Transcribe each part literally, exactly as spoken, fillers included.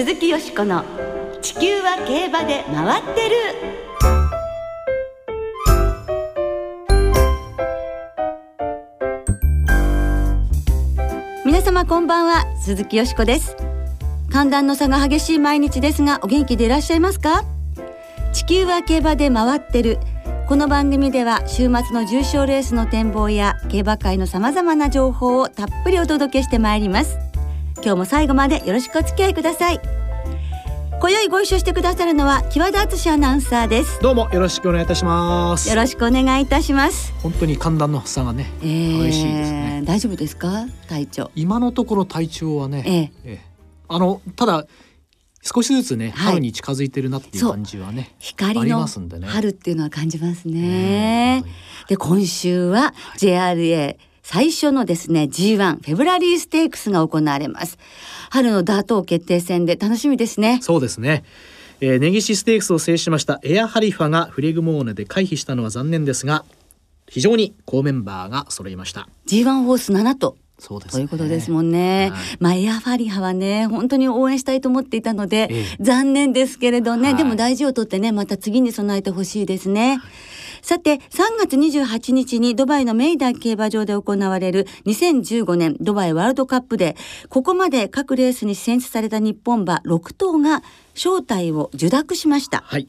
鈴木よしこの地球は競馬で回ってる。皆様こんばんは、鈴木よしこです。寒暖の差が激しい毎日ですが、お元気でいらっしゃいますか？地球は競馬で回ってる。この番組では週末の重賞レースの展望や競馬界のさまざまな情報をたっぷりお届けしてまいります。今日も最後までよろしくお付き合いください。今宵ご一緒してくださるのは木和田敦アナウンサーです。どうもよろしくお願いいたします。よろしくお願いいたします。本当に寒暖の差がね、えー、激しいですね。大丈夫ですか、体調？今のところ体調はね、えーえー、あのただ少しずつね、はい、春に近づいてるなっていう感じはね、光の春っていうのは感じますね。で今週は ジェイアールエー 最初のですね ジーワン フェブラリーステークスが行われます。春のダート王決定戦で楽しみですね。そうですね、えー、根岸ステークスを制しましたエアハリファがフレグモーネで回避したのは残念ですが、非常に好メンバーが揃いました。 ジーワン ホースなな頭そうですね、ということですもんね、はい。まあ、エアファリハはね本当に応援したいと思っていたので、ええ、残念ですけれどね、はい、でも大事をとってね、また次に備えてほしいですね、はい。さてさんがつにじゅうはちにちにドバイのメイダー競馬場で行われるにせんじゅうごねんドバイワールドカップで、ここまで各レースに選出された日本馬ろく頭が招待を受諾しました、はい。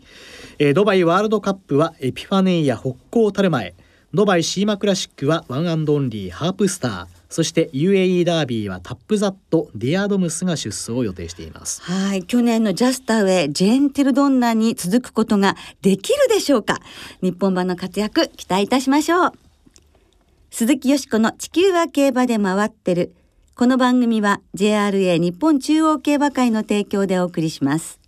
えー、ドバイワールドカップはエピファネイア北港タルマエ、ドバイシーマクラシックはワンアンドオンリーハープスター、そして ユーエーイー ダービーはタップザット、ディアドムスが出走を予定しています。はい、去年のジャスタウェイ、ジェンテルドンナに続くことができるでしょうか。日本馬の活躍期待いたしましょう。鈴木よしこの地球は競馬で回ってる。この番組は ジェイアールエー 日本中央競馬会の提供でお送りします。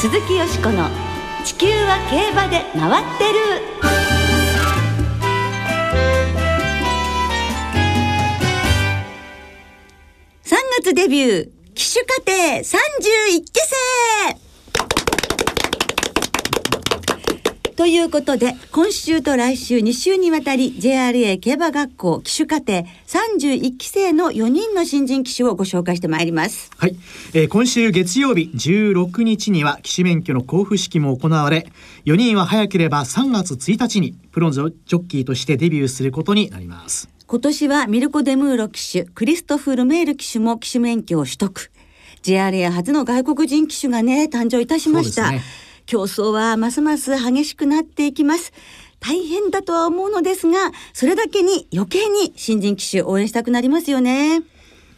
鈴木よしこの地球は競馬で回ってる。さんがつデビュー、騎手課程さんじゅういっきせいということで、今週と来週に週にわたり ジェイアールエー 競馬学校騎手課程さんじゅういっきせいのよにんの新人騎手をご紹介してまいります。はい、えー、今週月曜日じゅうろくにちには騎手免許の交付式も行われ、よにんは早ければさんがつついたちにプロのジョッキーとしてデビューすることになります。今年はミルコ・デムーロ騎手、クリストフ・ルメール騎手も騎手免許を取得。 ジェイアールエー 初の外国人騎手がね誕生いたしました、ね。競争はますます激しくなっていきます。大変だとは思うのですが、それだけに余計に新人騎手応援したくなりますよね。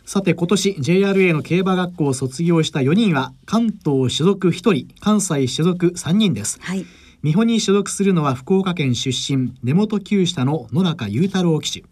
さて今年 ジェイアールエー の競馬学校を卒業したよにんは関東所属ひとり、関西所属さんにんです。はい、美穂に所属するのは福岡県出身根本厩舎の野中雄太郎騎手、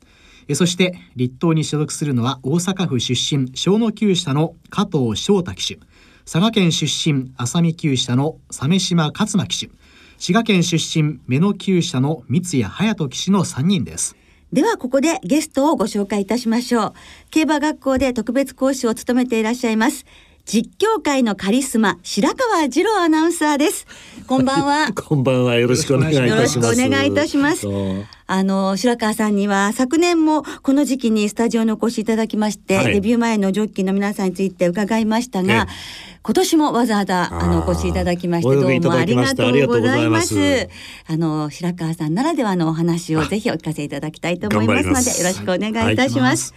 そして立東に所属するのは大阪府出身小野厩舎の加藤翔太騎手、佐賀県出身浅見厩舎の鮫島勝馬騎手、滋賀県出身目野厩舎の三谷隼人騎手のさんにんです。ではここでゲストをご紹介いたしましょう。競馬学校で特別講師を務めていらっしゃいます実況界のカリスマ白川二郎アナウンサーです。こんばんは。こんばんは、よろしくお願いいたします。よろしくお願いいたします。あの白川さんには昨年もこの時期にスタジオにお越しいただきまして、はい、デビュー前のジョッキーの皆さんについて伺いましたが、ね、今年もわざわざあのお越しいただきまして、どうもありがとうございます。あの白川さんならではのお話をぜひお聞かせいただきたいと思いますので、よろしくお願いいたします。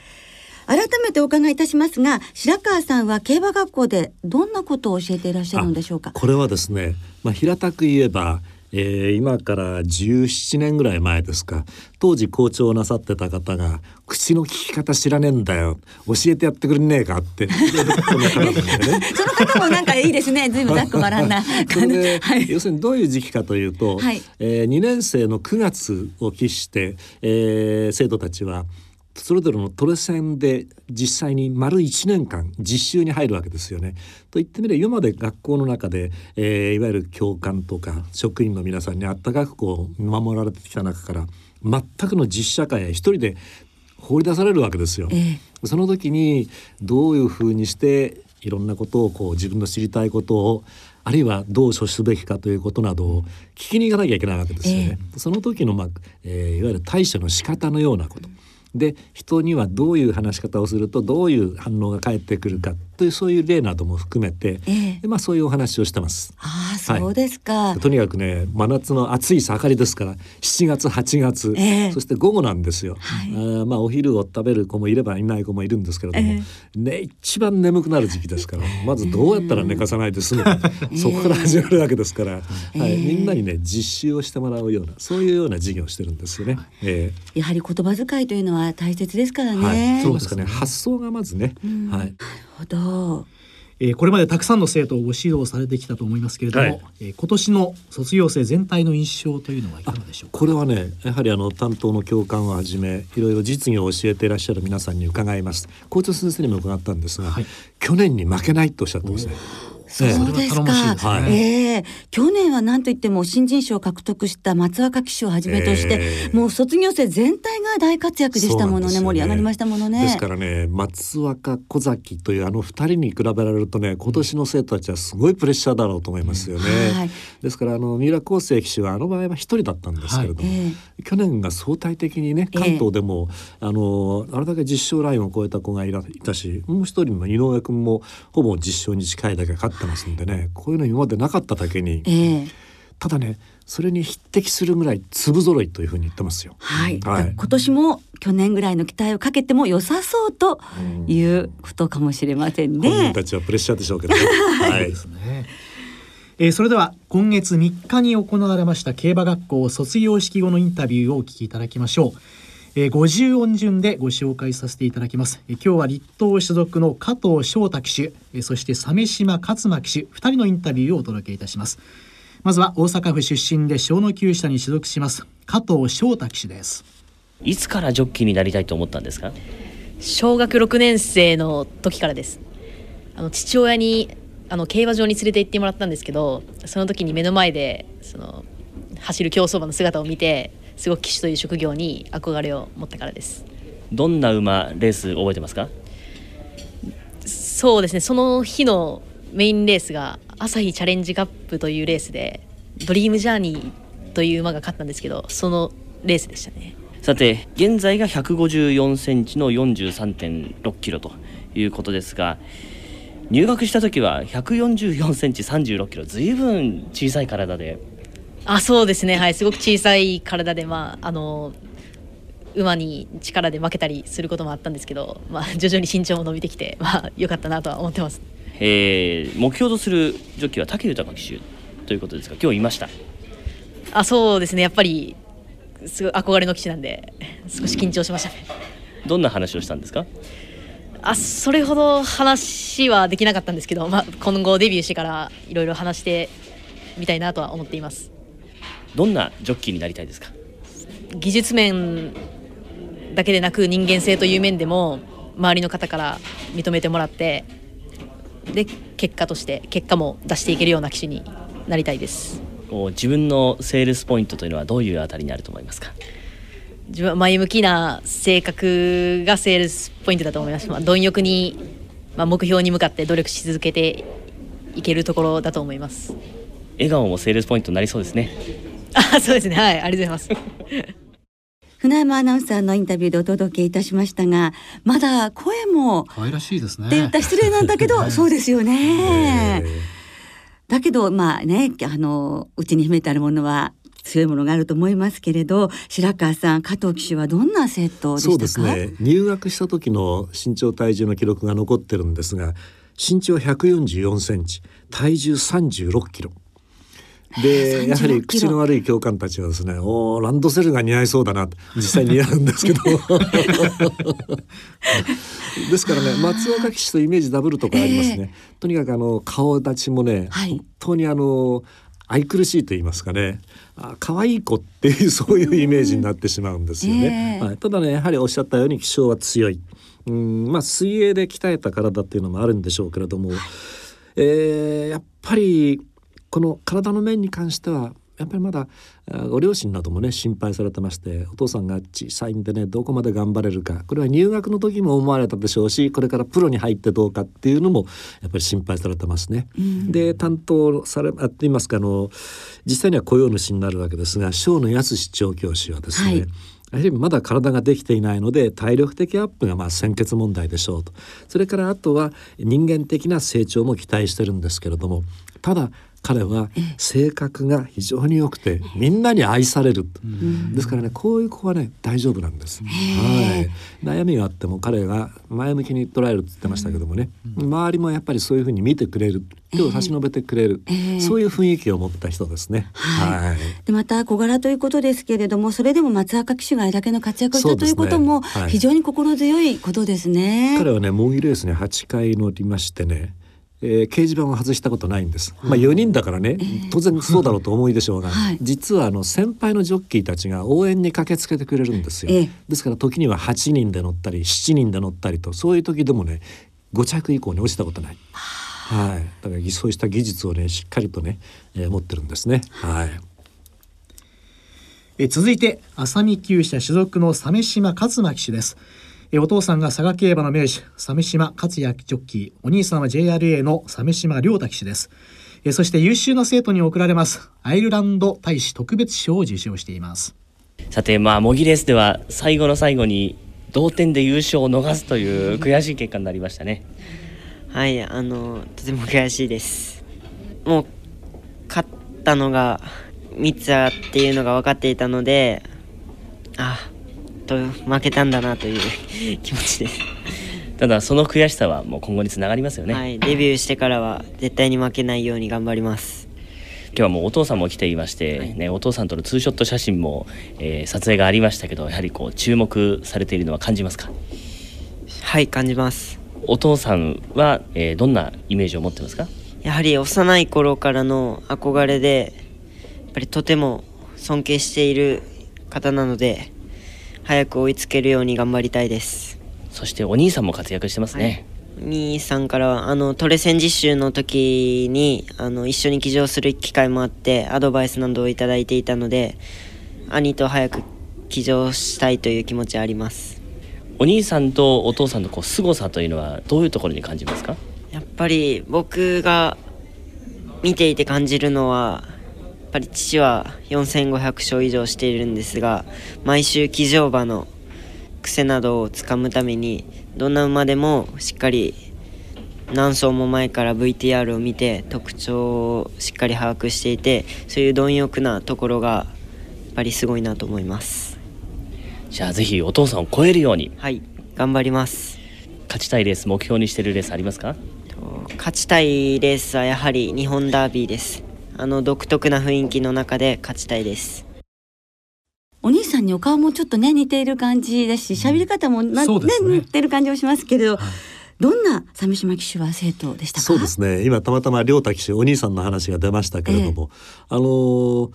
はい、改めてお伺いいたしますが、白川さんは競馬学校でどんなことを教えていらっしゃるのでしょうか。これはですね、まあ、平たく言えば、えー、今からじゅうななねんぐらい前ですか、当時校長をなさってた方が口の聞き方知らねえんだよ、教えてやってくれねえかってその方もなんかいいですね、随分ざっくばらんな感じで、はい、要するにどういう時期かというと、はい、えー、にねんせいのくがつを期して、えー、生徒たちはそれぞれのトレセンで実際に丸いちねんかん実習に入るわけですよね。と言ってみれば今まで学校の中で、えー、いわゆる教官とか職員の皆さんにあったかくこう守られてきた中から全くの実社会へ一人で放り出されるわけですよ、えー、その時にどういうふうにしていろんなことをこう自分の知りたいことを、あるいはどう処置すべきかということなどを聞きに行かなきゃいけないわけですよね、えー、その時の、まあえー、いわゆる対処の仕方のようなこと、で人にはどういう話し方をするとどういう反応が返ってくるかというそういう例なども含めて、えーでまあ、そういうお話をしてます。あ、そうですか、はい、とにかくね真夏の暑い盛りですからしちがつはちがつ、えー、そして午後なんですよ、はい、あまあ、お昼を食べる子もいればいない子もいるんですけれども、えーね、一番眠くなる時期ですからまずどうやったら寝かさないで済むかそこから始まるわけですから、えーはい、みんなにね実習をしてもらうようなそういうような授業をしてるんですよね、えー、やはり言葉遣いというのは大切ですからね、はい、そうですかね、発想がまずね、うん、はい、なるほど、えー、これまでたくさんの生徒をご指導されてきたと思いますけれども、はい、えー、今年の卒業生全体の印象というのはいかがでしょうか。これはねやはりあの担当の教官をはじめいろいろ実技を教えていらっしゃる皆さんに伺います。校長先生にも伺ったんですが、はい、去年に負けないとおっしゃってますね。そうですか、はい、えー、去年は何といっても新人賞を獲得した松若騎手をはじめとして、えー、もう卒業生全体が大活躍でしたもの ね, ね盛り上がりましたものね。ですからね松若小崎というあの二人に比べられるとね今年の生徒たちはすごいプレッシャーだろうと思いますよね、うん、はい、ですからあの三浦康生騎手はあの場合は一人だったんですけれども、はい、えー、去年が相対的にね関東でも、えー、あのあれだけ実賞ラインを超えた子が い, らいたしもう一人の井上君もほぼ実賞に近いだけ勝ってますんでね、こういうの今までなかっただけに、えー、ただねそれに匹敵するぐらい粒揃いというふうに言ってますよ、はいはい、今年も去年ぐらいの期待をかけても良さそうということかもしれませんね。本人たちはプレッシャーでしょうけど、ねはいはいですね、えー、それでは今月みっかに行われました競馬学校卒業式後のインタビューをお聞きいただきましょう。えー、ごじゅう音順でご紹介させていただきます、えー、今日は立東所属の加藤翔太騎手、えー、そして鮫島勝馬騎手ふたりのインタビューをお届けいたします。まずは大阪府出身で小野厩舎に所属します加藤翔太騎手です。いつからジョッキーになりたいと思ったんですか。小学ろくねん生の時からです。あの父親にあの競馬場に連れて行ってもらったんですけど、その時に目の前でその走る競走馬の姿を見てすごく騎手という職業に憧れを持ったからです。どんな馬レース覚えてますか。そうですね、その日のメインレースが朝日チャレンジカップというレースでドリームジャーニーという馬が勝ったんですけど、そのレースでしたね。さて現在がひゃくごじゅうよんセンチの よんじゅうさんてんろくキロということですが、入学した時はひゃくよんじゅうよんセンチ さんじゅうろくキロ、ずいぶん小さい体で。あ、そうですね、はい、すごく小さい体で、まあ、あの馬に力で負けたりすることもあったんですけど、まあ、徐々に身長も伸びてきて、まあ、良かったなとは思ってます。えー、目標とするジョッキーは武豊騎手ということですが、今日いました。あ、そうですね、やっぱりすごい憧れの騎手なんで少し緊張しましたね。どんな話をしたんですか。あ、それほど話はできなかったんですけど、まあ、今後デビューしてからいろいろ話してみたいなとは思っています。どんなジョッキーになりたいですか。技術面だけでなく人間性という面でも周りの方から認めてもらって、で結果として結果も出していけるような騎手になりたいです。自分のセールスポイントというのはどういうあたりにあると思いますか。自分は前向きな性格がセールスポイントだと思います。まあ、貪欲に、まあ、目標に向かって努力し続けていけるところだと思います。笑顔もセールスポイントになりそうですね。あ、そうですね、はい、ありがとうございます船山アナウンサーのインタビューでお届けいたしましたが、まだ声も可愛らしいですねって言った失礼なんだけど、はい、そうですよね。だけどまあね、あのうちに秘めてあるものは強いものがあると思いますけれど、白川さん、加藤騎手はどんな生徒でしたか。そうですね、入学した時の身長体重の記録が残ってるんですが、身長ひゃくよんじゅうよんセンチ、体重さんじゅうろくキロで、やはり口の悪い教官たちはですね、おランドセルが似合いそうだなと、実際似合うんですけどですからね、松岡騎手とイメージダブルとかありますね、えー、とにかくあの顔立ちもね、はい、本当にあの愛くるしいと言いますかね、あ、可愛い子っていうそういうイメージになってしまうんですよね、えーはい、ただね、やはりおっしゃったように気性は強い、うん、まあ、水泳で鍛えた体っていうのもあるんでしょうけれども、はい、えー、やっぱりこの体の面に関してはやっぱりまだご両親などもね心配されてまして、お父さんが小さいんでねどこまで頑張れるか、これは入学の時も思われたでしょうし、これからプロに入ってどうかっていうのもやっぱり心配されてますね、うん、で担当されていますか、あの実際には雇用主になるわけですが、庄野靖調教師はですね、はい、まだ体ができていないので体力的アップがまあ先決問題でしょうと。それからあとは人間的な成長も期待してるんですけれども、ただ彼は性格が非常に良くてみんなに愛される、うん、ですからね、こういう子はね大丈夫なんです、はい、悩みがあっても彼が前向きに捉えるって言ってましたけどもね、うん、周りもやっぱりそういうふうに見てくれる、手を差し伸べてくれる、えー、そういう雰囲気を持った人ですね、はいはい、でまた小柄ということですけれども、それでも松坂騎手があれだけの活躍をした、ね、ということも非常に心強いことですね、はい、彼はね模擬レースにはちかい乗りましてね、えー、掲示板を外したことないんです、まあ、よにんだからね、えー、当然そうだろうと思いでしょうが、はい、実はあの先輩のジョッキーたちが応援に駆けつけてくれるんですよ、えー、ですから時にははちにんで乗ったりしちにんで乗ったりと、そういう時でもねご着以降に落ちたことない、はい、だからそうした技術をねしっかりとね、えー、持ってるんですね、はい、え続いて浅見厩舎所属の鮫島勝馬騎手です。お父さんが佐賀競馬の名手鮫島勝也ジョッキー、お兄さんは ジェイアールエー の鮫島亮太騎手です。そして優秀な生徒に贈られますアイルランド大使特別賞を受賞しています。さて、まあ、模擬レースでは最後の最後に同点で優勝を逃すという悔しい結果になりましたね。はい、あのとても悔しいです。もう勝ったのがみっつあっていうのが分かっていたので、ああと負けたんだなという気持ちです。ただその悔しさはもう今後につながりますよね、はい、デビューしてからは絶対に負けないように頑張ります。今日はもうお父さんも来ていまして、はいね、お父さんとのツーショット写真も、えー、撮影がありましたけど、やはりこう注目されているのは感じますか？はい、感じます。お父さんは、えー、どんなイメージを持ってますか？やはり幼い頃からの憧れで、やっぱりとても尊敬している方なので早く追いつけるように頑張りたいです。そしてお兄さんも活躍してますね、はい、お兄さんからはあのトレセン実習の時にあの一緒に騎乗する機会もあってアドバイスなどをいただいていたので、兄と早く騎乗したいという気持ちはあります。お兄さんとお父さんのこう凄さというのはどういうところに感じますか？やっぱり僕が見ていて感じるのは、やっぱり父はよんせんごひゃくしょう以上しているんですが、毎週騎乗馬の癖などをつかむためにどんな馬でもしっかり何走も前から ブイティーアール を見て特徴をしっかり把握していて、そういう貪欲なところがやっぱりすごいなと思います。じゃあぜひお父さんを超えるように、はい、頑張ります。勝ちたいレース、目標にしているレースありますか？勝ちたいレースはやはり日本ダービーです。あの独特な雰囲気の中で勝ちたいです。お兄さんにお顔もちょっとね似ている感じだし、喋り方もな、ねね、似てる感じもしますけれど、はい、どんな鮫島騎手は生徒でしたか？そうですね、今たまたま亮太騎手お兄さんの話が出ましたけれども、えー、あのー、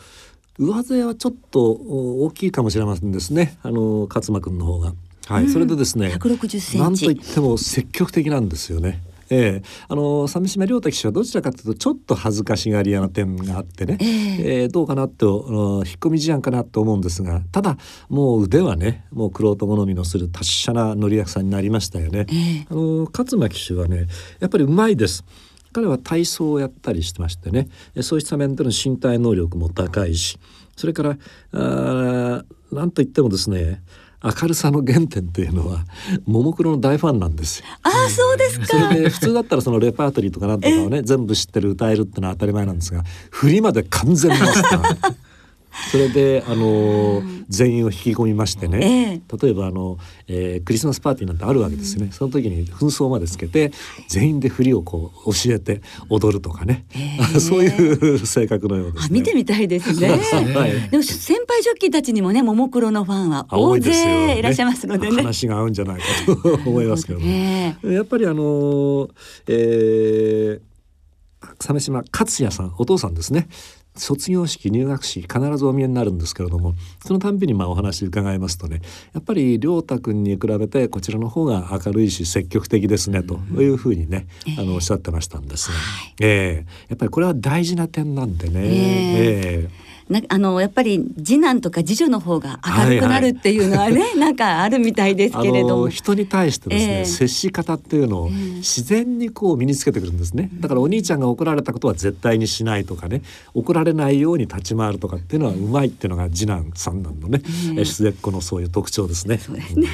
上背はちょっと大きいかもしれませんですね、あのー、勝間君の方が、はい、うん、それでですねひゃくろくじゅっセンチ、なんといっても積極的なんですよね。えー、あの鮫島亮太騎手はどちらかというとちょっと恥ずかしがり屋な点があってね、えーえー、どうかなと引っ込み思案かなと思うんですが、ただもう腕はねもう玄人好みのする達者な乗り役さんになりましたよね、えー、あの勝間騎手はねやっぱりうまいです。彼は体操をやったりしてましてね、そうした面での身体能力も高いし、それからあなんといってもですね、明るさの原点っていうのはももクロの大ファンなんですよ。あ、そうですか。それで普通だったらそのレパートリーとかなんとかをね全部知ってる、歌えるってのは当たり前なんですが、振りまで完全マスターそれであの全員を引き込みましてね、えー、例えばあの、えー、クリスマスパーティーなんてあるわけですよね。その時に紛争までつけて全員で振りをこう教えて踊るとかね、えー、そういう性格のようですね。あ、見てみたいですねはい、でも先輩ジョッキーたちにもねももクロのファンは大勢いらっしゃいますのでね、話が合うんじゃないかと思いますけども、ね、やっぱりあの、えー、鮫島勝也さん、お父さんですね、卒業式入学式必ずお見えになるんですけれども、そのたんびにまあお話伺いますとね、やっぱり亮太くんに比べてこちらの方が明るいし積極的ですねというふうにね、うん、あのおっしゃってましたんですが、えーえー、やっぱりこれは大事な点なんでね、えーえーなあのやっぱり次男とか次女の方が明るくなるっていうのはね、はいはい、なんかあるみたいですけれども、あの人に対してですね、えー、接し方っていうのを自然にこう身につけてくるんですね。だからお兄ちゃんが怒られたことは絶対にしないとかね、怒られないように立ち回るとかっていうのはうまいっていうのが次男三男のね、えー、末っ子のそういう特徴ですね。そうですね、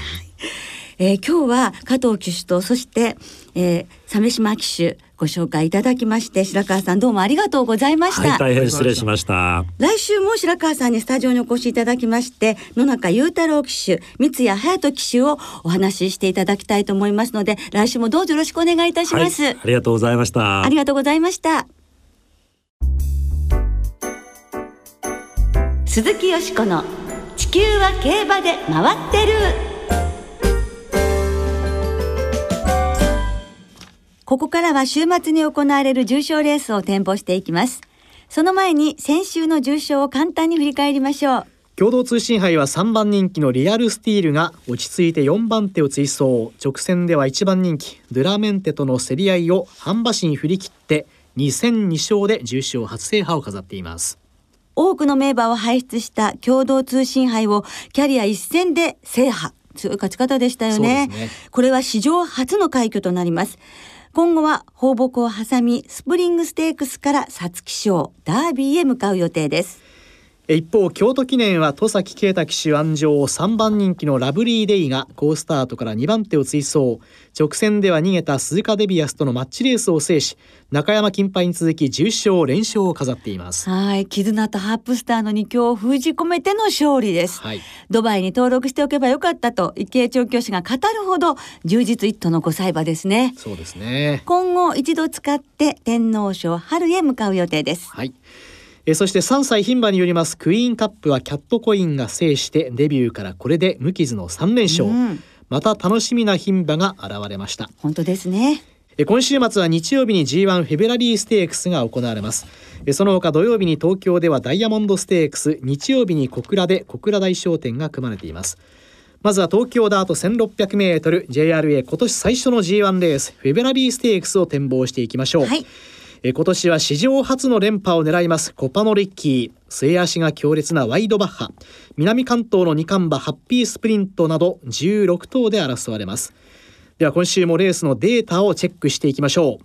えー、今日は加藤騎手とそして、えー、鮫島騎手ご紹介いただきまして、白川さんどうもありがとうございました。はい、大変失礼しました。来週も白川さんにスタジオにお越しいただきまして、野中雄太郎騎手、三谷隼人騎手をお話ししていただきたいと思いますので、来週もどうぞよろしくお願いいたします、はい、ありがとうございました。ありがとうございました。鈴木淑子の地球は競馬で回ってる。ここからは週末に行われる重賞レースを展望していきます。その前に先週の重賞を簡単に振り返りましょう。共同通信杯はさんばん人気のリアルスティールが落ち着いてよんばん手を追走。直線ではいちばん人気ドゥラメンテとの競り合いを半馬身振り切ってに戦に勝で重賞初制覇を飾っています。多くの名馬を輩出した共同通信杯をキャリアいち戦で制覇、強い勝ち方でしたよね。そうですね。これは史上初の快挙となります。今後は放牧を挟みスプリングステークスから皐月賞、ダービーへ向かう予定です。一方京都記念は戸崎圭太騎手鞍上さんばん人気のラブリーデイが好スタートからにばん手を追走。直線では逃げた鈴鹿デビアスとのマッチレースを制し、中山金杯に続きじゅっ勝連勝を飾っています。はい、絆とハープスターのに強を封じ込めての勝利です、はい、ドバイに登録しておけばよかったと池江調教師が語るほど充実一途のご歳馬ですね。そうですね。今後一度使って天皇賞春へ向かう予定です。はい、えそしてさんさい牝馬によりますクイーンカップはキャットコインが制してデビューからこれで無傷のさん連勝、うん、また楽しみな牝馬が現れました。本当ですね。え今週末は日曜日に ジーワン フェブラリーステークスが行われます。えその他土曜日に東京ではダイヤモンドステークス、日曜日に小倉で小倉大商店が組まれています。まずは東京ダート せんろっぴゃくメートル ジェイアールエー 今年最初の ジーワン レースフェブラリーステークスを展望していきましょう。はい、え今年は史上初の連覇を狙いますコパノリッキー、末足が強烈なワイドバッハ、南関東の二冠馬ハッピースプリントなどじゅうろく頭で争われます。では今週もレースのデータをチェックしていきましょう。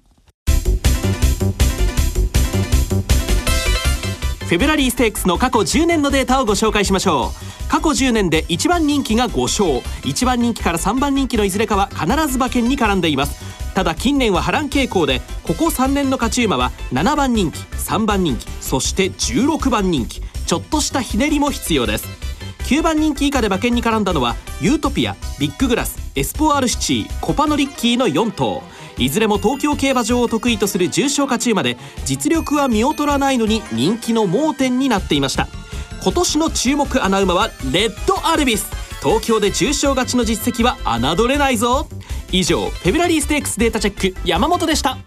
フェブラリーステークスの過去じゅうねんのデータをご紹介しましょう。過去じゅうねんでいちばん人気がご勝、いちばん人気からさんばん人気のいずれかは必ず馬券に絡んでいます。ただ近年は波乱傾向で、ここさんねんの勝ち馬はななばん人気、さんばん人気、そしてじゅうろくばん人気、ちょっとしたひねりも必要です。きゅうばん人気以下で馬券に絡んだのはユートピア、ビッググラス、エスポアールシチー、コパノリッキーのよん頭。いずれも東京競馬場を得意とする重賞勝ち馬で、実力は見劣らないのに人気の盲点になっていました。今年の注目穴馬はレッドアルビス。東京で重賞勝ちの実績は侮れないぞ。以上、フェブラリーステークスデータチェック、山本でした。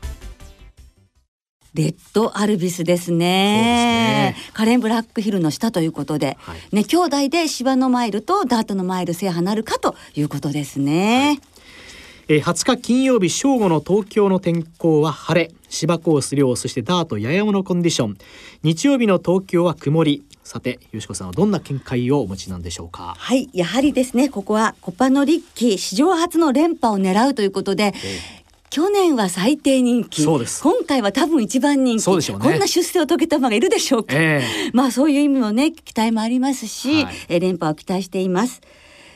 レッドアルビスですね。そうですね。カレンブラックヒルの下ということで、はい、ね、兄弟で芝のマイルとダートのマイル制覇なるかということですね、はい、えはつか金曜日正午の東京の天候は晴れ、芝コース量、そしてダートややものコンディション。日曜日の東京は曇り。さて、よしこさんはどんな見解をお持ちなんでしょうか。はい、やはりですね、ここはコパノリッキー史上初の連覇を狙うということで、去年は最低人気、そうです、今回は多分一番人気、そうでしょう、ね、こんな出世を遂げた馬がいるでしょうか、えー、まあそういう意味のね期待もありますし、はい、え連覇を期待しています。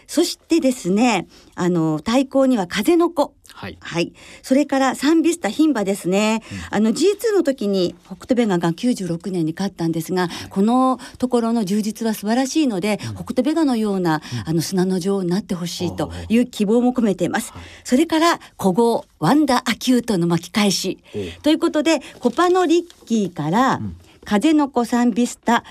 そしてですね、あの対抗には風の子、はいはい、それからサンビスタ牝馬ですね、うん、あの ジーツー の時に北斗ベガがきゅうじゅうろくねんに勝ったんですが、はい、このところの充実は素晴らしいので、うん、北斗ベガのような、うん、あの砂の女王になってほしいという希望も込めています、はい、それから古豪ワンダーアキュートの巻き返しということで、コパノリッキーから、うん、風の子、サンビスタ、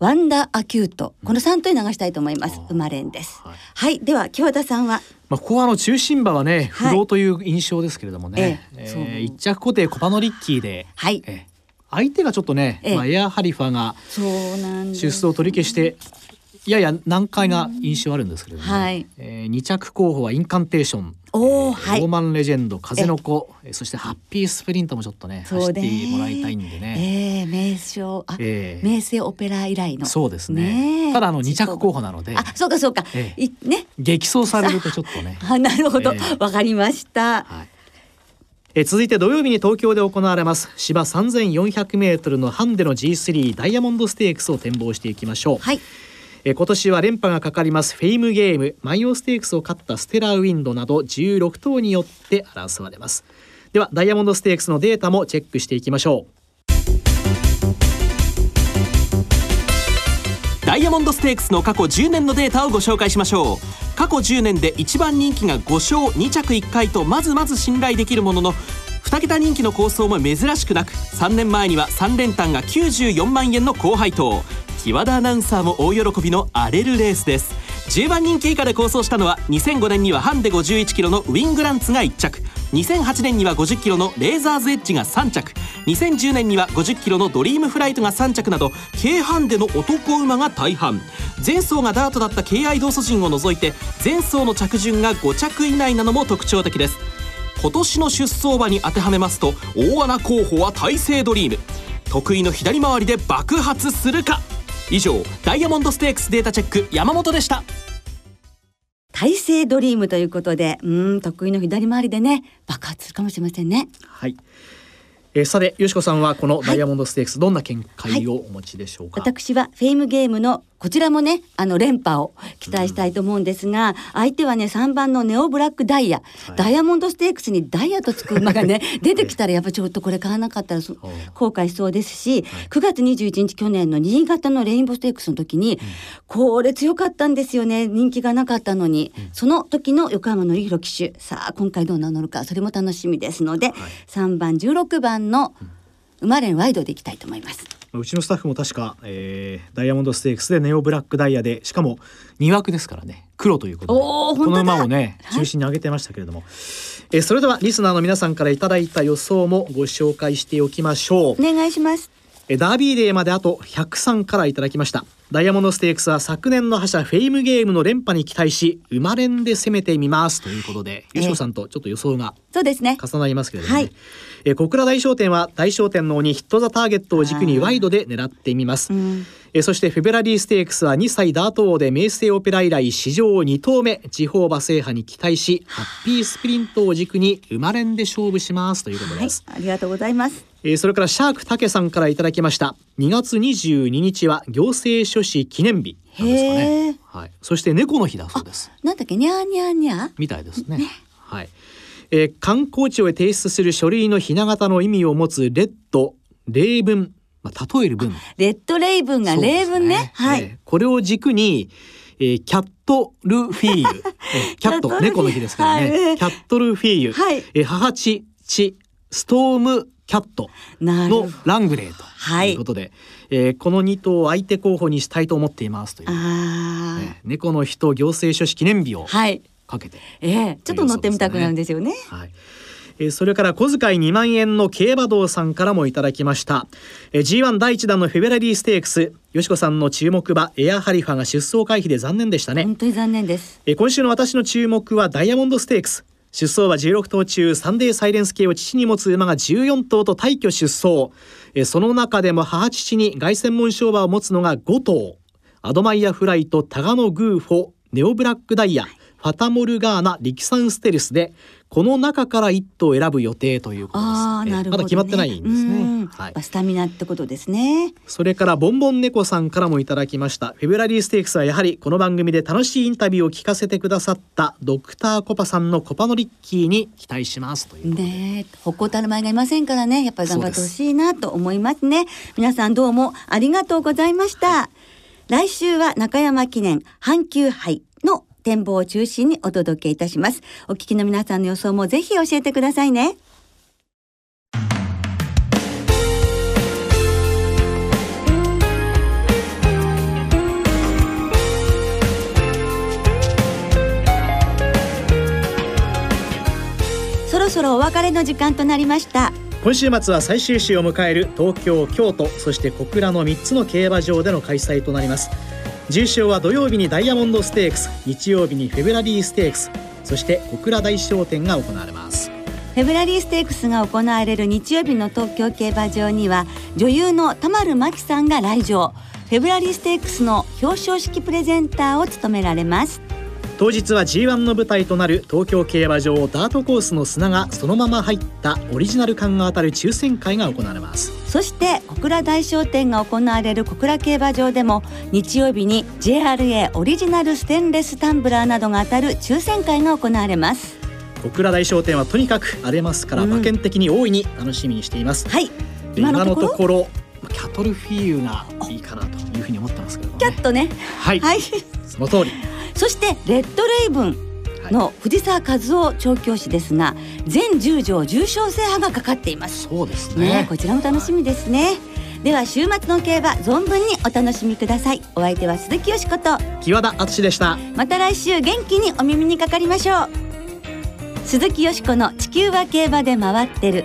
ワンダーアキュート、このさん頭に流したいと思います、うん、馬連です、はい、はい、では清田さんは、まあ、ここはあの中心馬はね、はい、不動という印象ですけれどもね、えええー、一着固定コパノリッキーで、はいえー、相手がちょっとね、ええまあ、エアハリファが出走を取り消してやや難解な印象あるんですけれども、ねはいえー、に着候補はインカンテーション、おー、はい、ローマンレジェンド、風の子、そしてハッピースプリントもちょっとね走ってもらいたいんでね、えー、名称あ、えー、名声オペラ以来のそうですね、ねただあのに着候補なので、あそうかそうか、えーね、激走されるとちょっとねあなるほど、えー、わかりました、はい、え続いて土曜日に東京で行われます芝 さんぜんよんひゃくメートル のハンデの ジースリー ダイヤモンドステークスを展望していきましょう。はい、え今年は連覇がかかりますフェイムゲーム、万葉ステークスを勝ったステラーウィンドなどじゅうろくとうによって争われます。ではダイヤモンドステークスのデータもチェックしていきましょう。ダイヤモンドステークスの過去じゅうねんのデータをご紹介しましょう。過去じゅうねんでいちばん人気がご勝に着いっかいとまずまず信頼できるものの、にけた人気の構想も珍しくなく、さんねんまえにはさん連単がきゅうじゅうよんまんえんの高配当。岩田アナウンサーも大喜びの荒れるレースです。じゅうばん人気以下で構想したのはにせんごねんにはハンデごじゅういちキロのウィングランツがいっ着、にせんはちねんにはごじゅっキロのレーザーズエッジがさん着、にせんじゅうねんにはごじゅっキロのドリームフライトがさん着など軽ハンデの男馬が大半。前走がダートだった敬愛道祖陣を除いて前走の着順がご着以内なのも特徴的です。今年の出走馬に当てはめますと大穴候補は大成ドリーム、得意の左回りで爆発するか。以上ダイヤモンドステークスデータチェック山本でした。大成ドリームということで、うーん得意の左回りでね爆発するかもしれませんね。はい、えー、さてよしこさんはこのダイヤモンドステークス、はい、どんな見解をお持ちでしょうか。はい、私はフェイムゲームのこちらもねあの連覇を期待したいと思うんですが、うん、相手はねさんばんのネオブラックダイヤ、はい、ダイヤモンドステークスにダイヤとつく馬がね出てきたらやっぱちょっとこれ買わなかったら後悔しそうですし、はい、くがつにじゅういちにち去年の新潟のレインボーステークスの時に、うん、これ強かったんですよね、人気がなかったのに、うん、その時の横山典弘騎手、さあ今回どうなのかそれも楽しみですので、はい、さんばんじゅうろくばんの馬連ワイドでいきたいと思います。うちのスタッフも確か、えー、ダイヤモンドステークスでネオブラックダイヤで、しかもに枠ですからね、黒ということでこの馬をね中心に挙げてましたけれども、はい、えー、それではリスナーの皆さんからいただいた予想もご紹介しておきましょう。お願いします。えダービーデーまであとひゃくさんからいただきました。ダイヤモンドステークスは昨年の覇者フェイムゲームの連覇に期待し馬連で攻めてみますということで、吉野さんとちょっと予想が重なりますけれども、ねえーねはい、え小倉大商店は大商店の鬼ヒットザターゲットを軸にワイドで狙ってみます。うん、えそしてフェブラリーステークスはにさいダート王で名声オペラ以来史上に頭目、地方馬制覇に期待しハッピースプリントを軸に馬連で勝負しますということです。はい、ありがとうございます。えー、それからシャーク竹さんからいただきました。にがつにじゅうににちは行政書士記念日なんですかね。はい、そして猫の日だそうです。なんだっけ、にゃーにゃーにゃーみたいです ね, ね、はい、えー、観光地を提出する書類のひな形の意味を持つレッド例文、まあ、例える文レッド例文が例文 ね, ね、はい、えー、これを軸に、えー、キャットルフィーユキャット猫の日ですからね、はい、キャットルフィーユ、はい、えー、母チチストームキャットのラングレーということで、はい、えー、このに頭を相手候補にしたいと思っていますという、あ、ね、猫の日と行政書士記念日をかけて、はい、えー、ちょっと乗ってみたくなるんですよね。はい、えー、それから小遣いにまんえんの競馬道さんからもいただきました。えー、ジーワン だいいちだんのフェブラリーステークス、よしこさんの注目馬エアハリファが出走回避で残念でしたね。本当に残念です。えー、今週の私の注目はダイヤモンドステークス、出走はじゅうろくとう中サンデーサイレンス系を父に持つ馬がじゅうよんとうと大挙出走。えその中でも母父に凱旋門賞馬を持つのがごとう、アドマイヤフライト、タガノグーフォ、ネオブラックダイヤ、ファタモルガーナ、リキサンステルスでこの中からいっ頭選ぶ予定ということです。あ、なるほどね、まだ決まってないんですね。はい、スタミナってことですね。それからボンボン猫さんからもいただきました。フェブラリーステークスはやはりこの番組で楽しいインタビューを聞かせてくださったドクターコパさんのコパのリッキーに期待しますということで、ね、ほっこたる前がいませんからね、やっぱり頑張ってほしいなと思いますね。皆さんどうもありがとうございました。はい、来週は中山記念阪急杯の展望を中心にお届けいたします。お聞きの皆さんの予想もぜひ教えてくださいね。そろそろお別れの時間となりました。今週末は最終週を迎える東京、京都、そして小倉のみっつの競馬場での開催となります。重賞は土曜日にダイヤモンドステークス、日曜日にフェブラリーステークス、そして小倉大商店が行われます。フェブラリーステークスが行われる日曜日の東京競馬場には女優の田丸真希さんが来場。フェブラリーステークスの表彰式プレゼンターを務められます。当日は ジーワン の舞台となる東京競馬場ダートコースの砂がそのまま入ったオリジナル缶が当たる抽選会が行われます。そして小倉大商店が行われる小倉競馬場でも日曜日に ジェイアールエー オリジナルステンレスタンブラーなどが当たる抽選会が行われます。小倉大商店はとにかく荒れますから、うん、馬券的に大いに楽しみにしています。はい、今のところキャトルフィーユがいいかなというふうに思ってますけどね。キャットね、はい、はい、その通り。そしてレッドレイブンの藤沢和夫調教師ですが、全じゅう場重賞制覇がかかっています。そうですね、ね、こちらも楽しみですね、はい、では週末の競馬存分にお楽しみください。お相手は鈴木淑子と木和田敦でした。また来週元気にお耳にかかりましょう。鈴木淑子の地球は競馬で回ってる。